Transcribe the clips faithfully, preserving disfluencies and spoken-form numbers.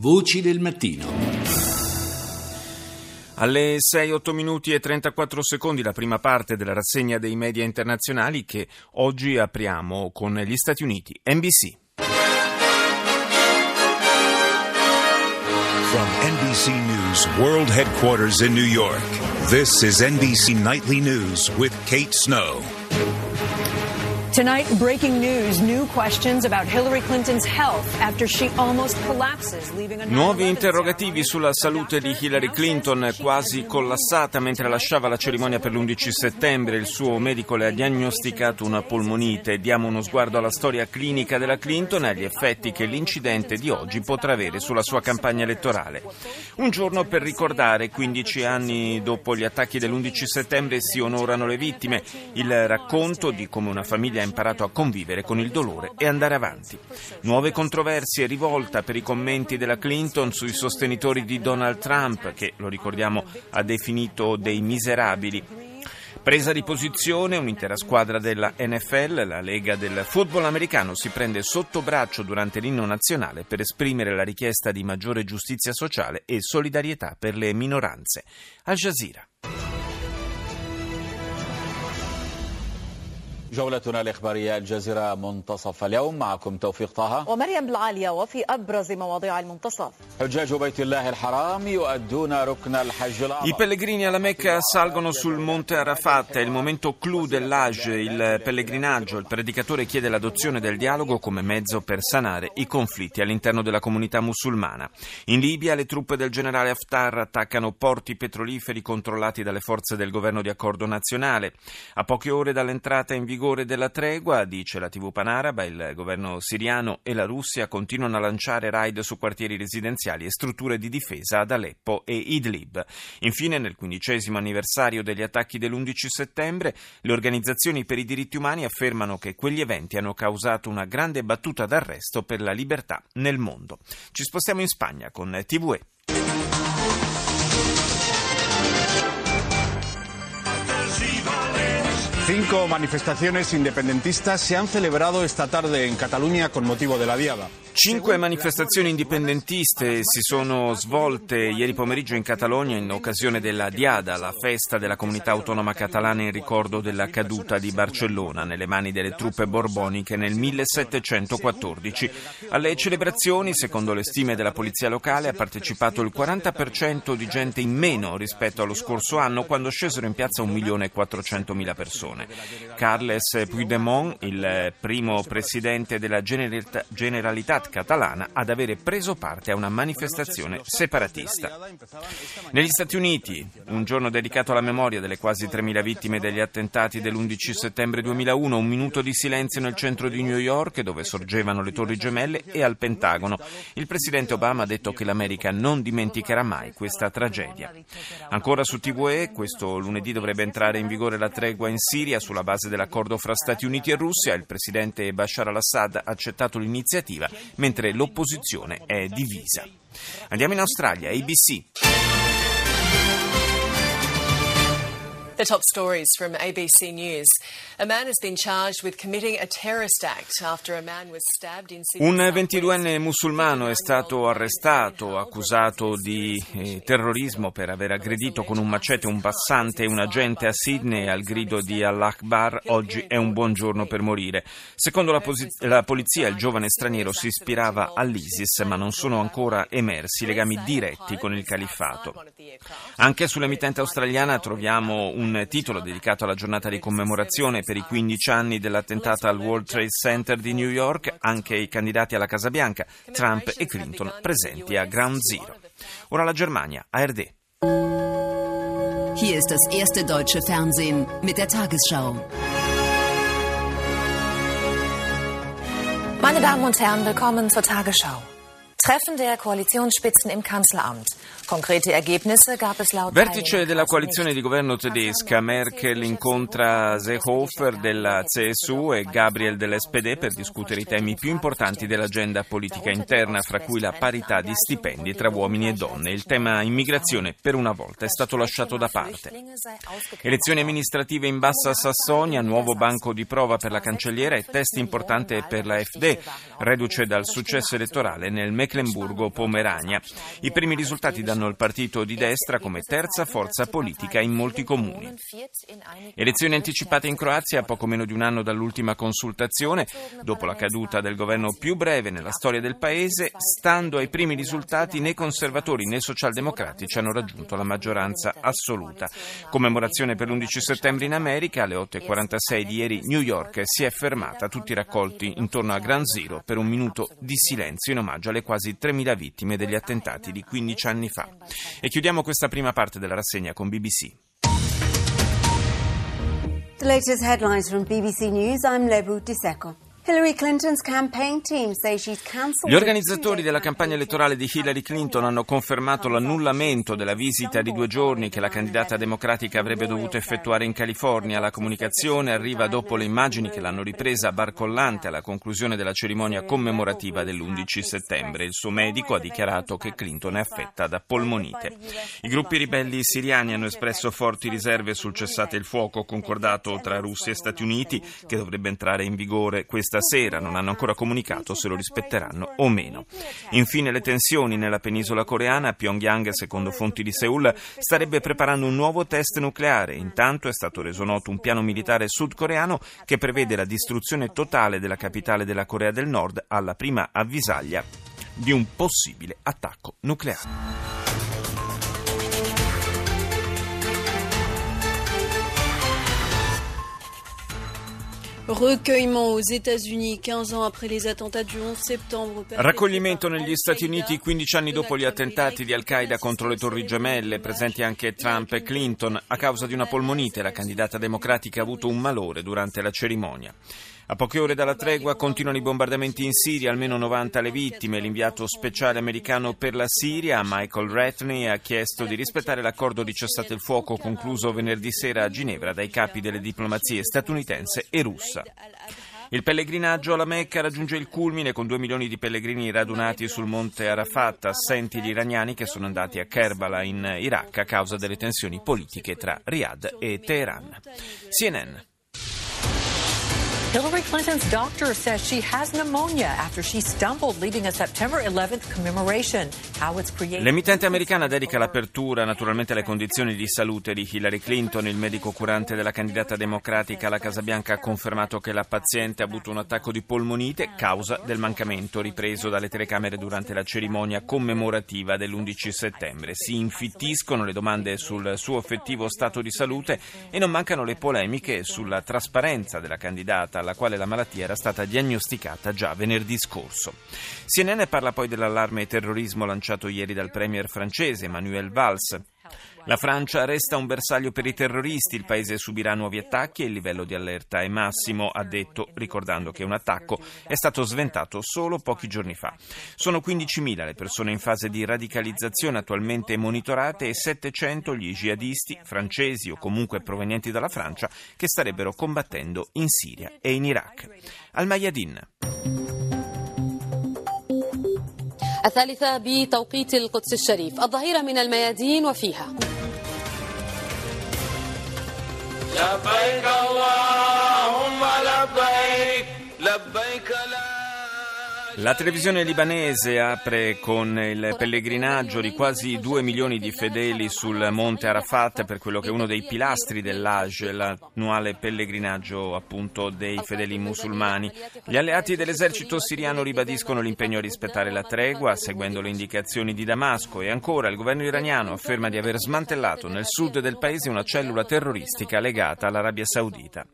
Voci del mattino. Alle sei e otto minuti e trentaquattro secondi la prima parte della rassegna dei media internazionali che oggi apriamo con gli Stati Uniti. N B C. From N B C News World Headquarters in New York. This is N B C Nightly News with Kate Snow. Tonight, breaking news, new questions about Hillary Clinton's health after she almost collapses, leaving a nuovi interrogativi sulla salute di Hillary Clinton, quasi collassata mentre lasciava la cerimonia per l'undici settembre. Il suo medico le ha diagnosticato una polmonite. Diamo uno sguardo alla storia clinica della Clinton e agli effetti che l'incidente di oggi potrà avere sulla sua campagna elettorale. Un giorno per ricordare, quindici anni dopo gli attacchi dell'undici settembre si onorano le vittime, il racconto di come una famiglia ha imparato a convivere con il dolore e andare avanti. Nuove controversie, rivolta per i commenti della Clinton sui sostenitori di Donald Trump, che, lo ricordiamo, ha definito dei miserabili. Presa di posizione, un'intera squadra della N F L, la Lega del Football Americano, si prende sotto braccio durante l'inno nazionale per esprimere la richiesta di maggiore giustizia sociale e solidarietà per le minoranze. Al Jazeera. جولتنا الإخبارية الجزيرة منتصف اليوم معكم توفيق طه ومريم العالية وفي أبرز مواضيع المنتصف. I pellegrini alla Mecca salgono sul monte Arafat, è il momento clou dell'Hajj, il pellegrinaggio. Il predicatore chiede l'adozione del dialogo come mezzo per sanare i conflitti all'interno della comunità musulmana. In Libia le truppe del generale Haftar attaccano porti petroliferi controllati dalle forze del governo di accordo nazionale. A poche ore dall'entrata in vigore della tregua, dice la tivù panaraba, il governo siriano e la Russia continuano a lanciare raid su quartieri residenziali e strutture di difesa ad Aleppo e Idlib. Infine, nel quindicesimo anniversario degli attacchi dell'undici settembre, le organizzazioni per i diritti umani affermano che quegli eventi hanno causato una grande battuta d'arresto per la libertà nel mondo. Ci spostiamo in Spagna con T V E. Cinco manifestaciones independentistas se han celebrado esta tarde en Cataluña con motivo de la diada. Cinque manifestazioni indipendentiste si sono svolte ieri pomeriggio in Catalogna in occasione della Diada, la festa della comunità autonoma catalana in ricordo della caduta di Barcellona nelle mani delle truppe borboniche nel millesettecentoquattordici. Alle celebrazioni, secondo le stime della polizia locale, ha partecipato il quaranta per cento di gente in meno rispetto allo scorso anno, quando scesero in piazza un milione e quattrocentomila persone. Carles Puigdemont, il primo presidente della Generalitat catalana ad avere preso parte a una manifestazione separatista. Negli Stati Uniti, un giorno dedicato alla memoria delle quasi tremila vittime degli attentati dell'undici settembre duemilauno, un minuto di silenzio nel centro di New York dove sorgevano le torri gemelle e al Pentagono. Il presidente Obama ha detto che l'America non dimenticherà mai questa tragedia. Ancora su T V E, questo lunedì dovrebbe entrare in vigore la tregua in Siria sulla base dell'accordo fra Stati Uniti e Russia. Il presidente Bashar al-Assad ha accettato l'iniziativa, mentre l'opposizione è divisa. Andiamo in Australia, A B C. The top stories from A B C News. A man has been charged with committing a terrorist act after a man was stabbed in Sydney. Un ventiduenne musulmano è stato arrestato, accusato di eh, terrorismo per aver aggredito con un macete un passante e un agente a Sydney al grido di Allah Akbar. Oggi è un buon giorno per morire. Secondo la, posi- la polizia, il giovane straniero si ispirava all'ISIS, ma non sono ancora emersi legami diretti con il califfato. Anche sull'emittente australiana troviamo un Un titolo dedicato alla giornata di commemorazione per i quindici anni dell'attentato al World Trade Center di New York, anche i candidati alla Casa Bianca, Trump e Clinton, presenti a Ground Zero. Ora la Germania, A R D. Hier ist das erste deutsche Fernsehen mit der Tagesschau. Meine Damen und Herren, willkommen zur Tagesschau. Treffen der Koalitionsspitzen im Kanzleramt. Concrete Ergebnisse gab es laut Vertice della coalizione di governo tedesca. Merkel incontra Seehofer della C S U e Gabriel dell'F D per discutere i temi più importanti dell'agenda politica interna, fra cui la parità di stipendi tra uomini e donne. Il tema immigrazione per una volta è stato lasciato da parte. Elezioni amministrative in Bassa Sassonia, nuovo banco di prova per la cancelliera e test importante per la F D, reduce dal successo elettorale nel Mecklenburgo-Pomerania. Mecklenburgo-Pomerania. I primi risultati danno il partito di destra come terza forza politica in molti comuni. Elezioni anticipate in Croazia a poco meno di un anno dall'ultima consultazione, dopo la caduta del governo più breve nella storia del paese. Stando ai primi risultati, né conservatori né socialdemocratici hanno raggiunto la maggioranza assoluta. Commemorazione per l'undici settembre in America, alle otto e quarantasei di ieri New York si è fermata, tutti raccolti intorno a Ground Zero per un minuto di silenzio in omaggio alle quasi tremila vittime degli attentati di quindici anni fa. E chiudiamo questa prima parte della rassegna con B B C. The latest headlines from B B C News, I'm Lebu Disseco. Gli organizzatori della campagna elettorale di Hillary Clinton hanno confermato l'annullamento della visita di due giorni che la candidata democratica avrebbe dovuto effettuare in California. La comunicazione arriva dopo le immagini che l'hanno ripresa barcollante alla conclusione della cerimonia commemorativa dell'undici settembre. Il suo medico ha dichiarato che Clinton è affetta da polmonite. I gruppi ribelli siriani hanno espresso forti riserve sul cessate il fuoco concordato tra Russia e Stati Uniti, che dovrebbe entrare in vigore questa sera. Non hanno ancora comunicato se lo rispetteranno o meno. Infine le tensioni nella penisola coreana. Pyongyang, secondo fonti di Seoul, starebbe preparando un nuovo test nucleare. Intanto è stato reso noto un piano militare sudcoreano che prevede la distruzione totale della capitale della Corea del Nord alla prima avvisaglia di un possibile attacco nucleare. Raccoglimento negli Stati Uniti quindici anni dopo gli attentati di Al-Qaeda contro le Torri Gemelle, presenti anche Trump e Clinton. A causa di una polmonite, la candidata democratica ha avuto un malore durante la cerimonia. A poche ore dalla tregua continuano i bombardamenti in Siria, almeno novanta le vittime. L'inviato speciale americano per la Siria, Michael Ratney, ha chiesto di rispettare l'accordo di cessate il fuoco concluso venerdì sera a Ginevra dai capi delle diplomazie statunitense e russa. Il pellegrinaggio alla Mecca raggiunge il culmine con due milioni di pellegrini radunati sul monte Arafat, assenti gli iraniani che sono andati a Kerbala in Iraq a causa delle tensioni politiche tra Riyadh e Teheran. C N N. Hillary Clinton's doctor says she has pneumonia after she stumbled leading a September eleventh commemoration. How it's created... L'emittente americana dedica l'apertura naturalmente alle condizioni di salute di Hillary Clinton. Il medico curante della candidata democratica alla Casa Bianca ha confermato che la paziente ha avuto un attacco di polmonite, causa del mancamento ripreso dalle telecamere durante la cerimonia commemorativa dell'undici settembre. Si infittiscono le domande sul suo effettivo stato di salute e non mancano le polemiche sulla trasparenza della candidata, alla quale la malattia era stata diagnosticata già venerdì scorso. C N N parla poi dell'allarme terrorismo lanciato ieri dal premier francese Manuel Valls. La Francia resta un bersaglio per i terroristi, il paese subirà nuovi attacchi e il livello di allerta è massimo, ha detto, ricordando che un attacco è stato sventato solo pochi giorni fa. Sono quindicimila le persone in fase di radicalizzazione attualmente monitorate e settecento gli jihadisti francesi o comunque provenienti dalla Francia che starebbero combattendo in Siria e in Iraq. Al Mayadin. الثالثة بتوقيت القدس الشريف الظهيرة من الميادين وفيها لبيك اللهم لبيك لبيك لا. La televisione libanese apre con il pellegrinaggio di quasi due milioni di fedeli sul monte Arafat per quello che è uno dei pilastri dell'Hajj, l'annuale pellegrinaggio appunto dei fedeli musulmani. Gli alleati dell'esercito siriano ribadiscono l'impegno a rispettare la tregua, seguendo le indicazioni di Damasco, e ancora il governo iraniano afferma di aver smantellato nel sud del paese una cellula terroristica legata all'Arabia Saudita.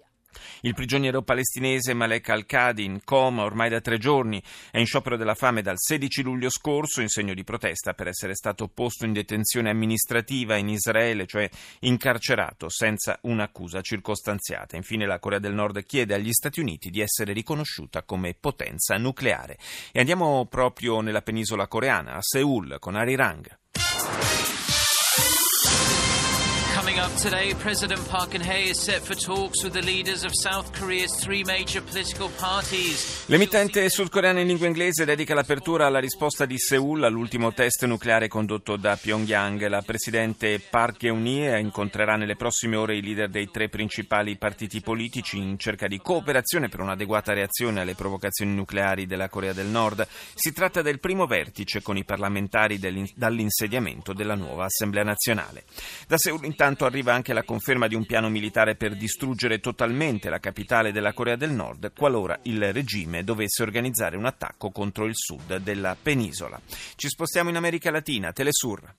Il prigioniero palestinese Malek al-Qadi, in coma ormai da tre giorni, è in sciopero della fame dal sedici luglio scorso in segno di protesta per essere stato posto in detenzione amministrativa in Israele, cioè incarcerato senza un'accusa circostanziata. Infine la Corea del Nord chiede agli Stati Uniti di essere riconosciuta come potenza nucleare. E andiamo proprio nella penisola coreana, a Seoul, con Arirang. Coming up today, President Park Geun-hye is set for talks with the leaders of South Korea's three major political parties. L'emittente sudcoreana in lingua inglese dedica l'apertura alla risposta di Seoul all'ultimo test nucleare condotto da Pyongyang. La presidente Park Geun-hye incontrerà nelle prossime ore i leader dei tre principali partiti politici in cerca di cooperazione per un'adeguata reazione alle provocazioni nucleari della Corea del Nord. Si tratta del primo vertice con i parlamentari dall'insediamento della nuova Assemblea nazionale. Da Seoul intanto arriva anche la conferma di un piano militare per distruggere totalmente la capitale della Corea del Nord qualora il regime dovesse organizzare un attacco contro il sud della penisola. Ci spostiamo in America Latina, Telesur.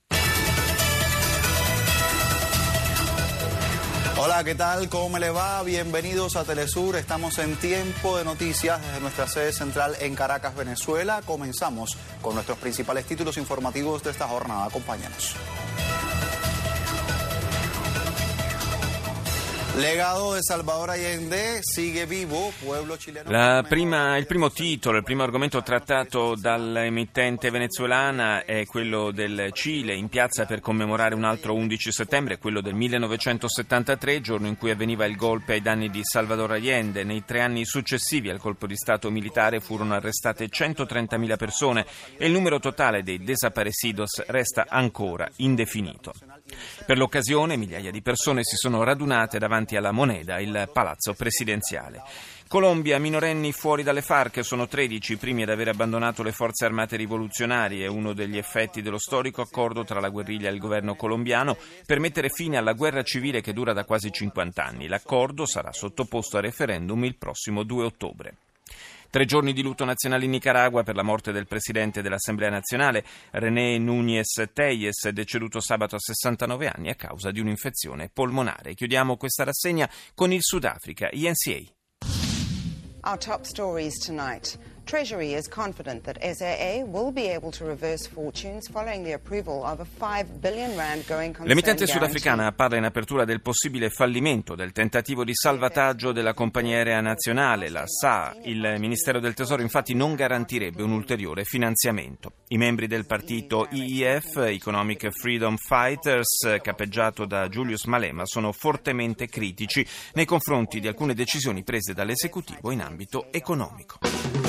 Hola, ¿qué tal? ¿Cómo le va? Bienvenidos a Telesur. Estamos en tiempo de noticias desde nuestra sede central en Caracas, Venezuela. Comenzamos con nuestros principales títulos informativos de esta jornada. Acompáñanos. La prima, il primo titolo, il primo argomento trattato dall'emittente venezuelana è quello del Cile, in piazza per commemorare un altro undici settembre, quello del millenovecentosettantatré, giorno in cui avveniva il golpe ai danni di Salvador Allende. Nei tre anni successivi al colpo di Stato militare furono arrestate centotrentamila persone e il numero totale dei desaparecidos resta ancora indefinito. Per l'occasione migliaia di persone si sono radunate davanti alla moneta, il palazzo presidenziale. Colombia, minorenni fuori dalle Farc, sono tredici i primi ad aver abbandonato le forze armate rivoluzionarie, uno degli effetti dello storico accordo tra la guerriglia e il governo colombiano per mettere fine alla guerra civile che dura da quasi cinquanta anni. L'accordo sarà sottoposto a referendum il prossimo due ottobre. Tre giorni di lutto nazionale in Nicaragua per la morte del presidente dell'Assemblea nazionale, René Núñez Teyes, deceduto sabato a sessantanove anni a causa di un'infezione polmonare. Chiudiamo questa rassegna con il Sudafrica, I N C A. Our top stories tonight. Treasury is confident that S A A will be able to reverse fortunes following the approval of a five billion rand going concern. L'emittente sudafricana parla in apertura del possibile fallimento del tentativo di salvataggio della compagnia aerea nazionale, la S A A. Il Ministero del Tesoro infatti non garantirebbe un ulteriore finanziamento. I membri del partito E E F, Economic Freedom Fighters, capeggiato da Julius Malema, sono fortemente critici nei confronti di alcune decisioni prese dall'esecutivo in ambito economico.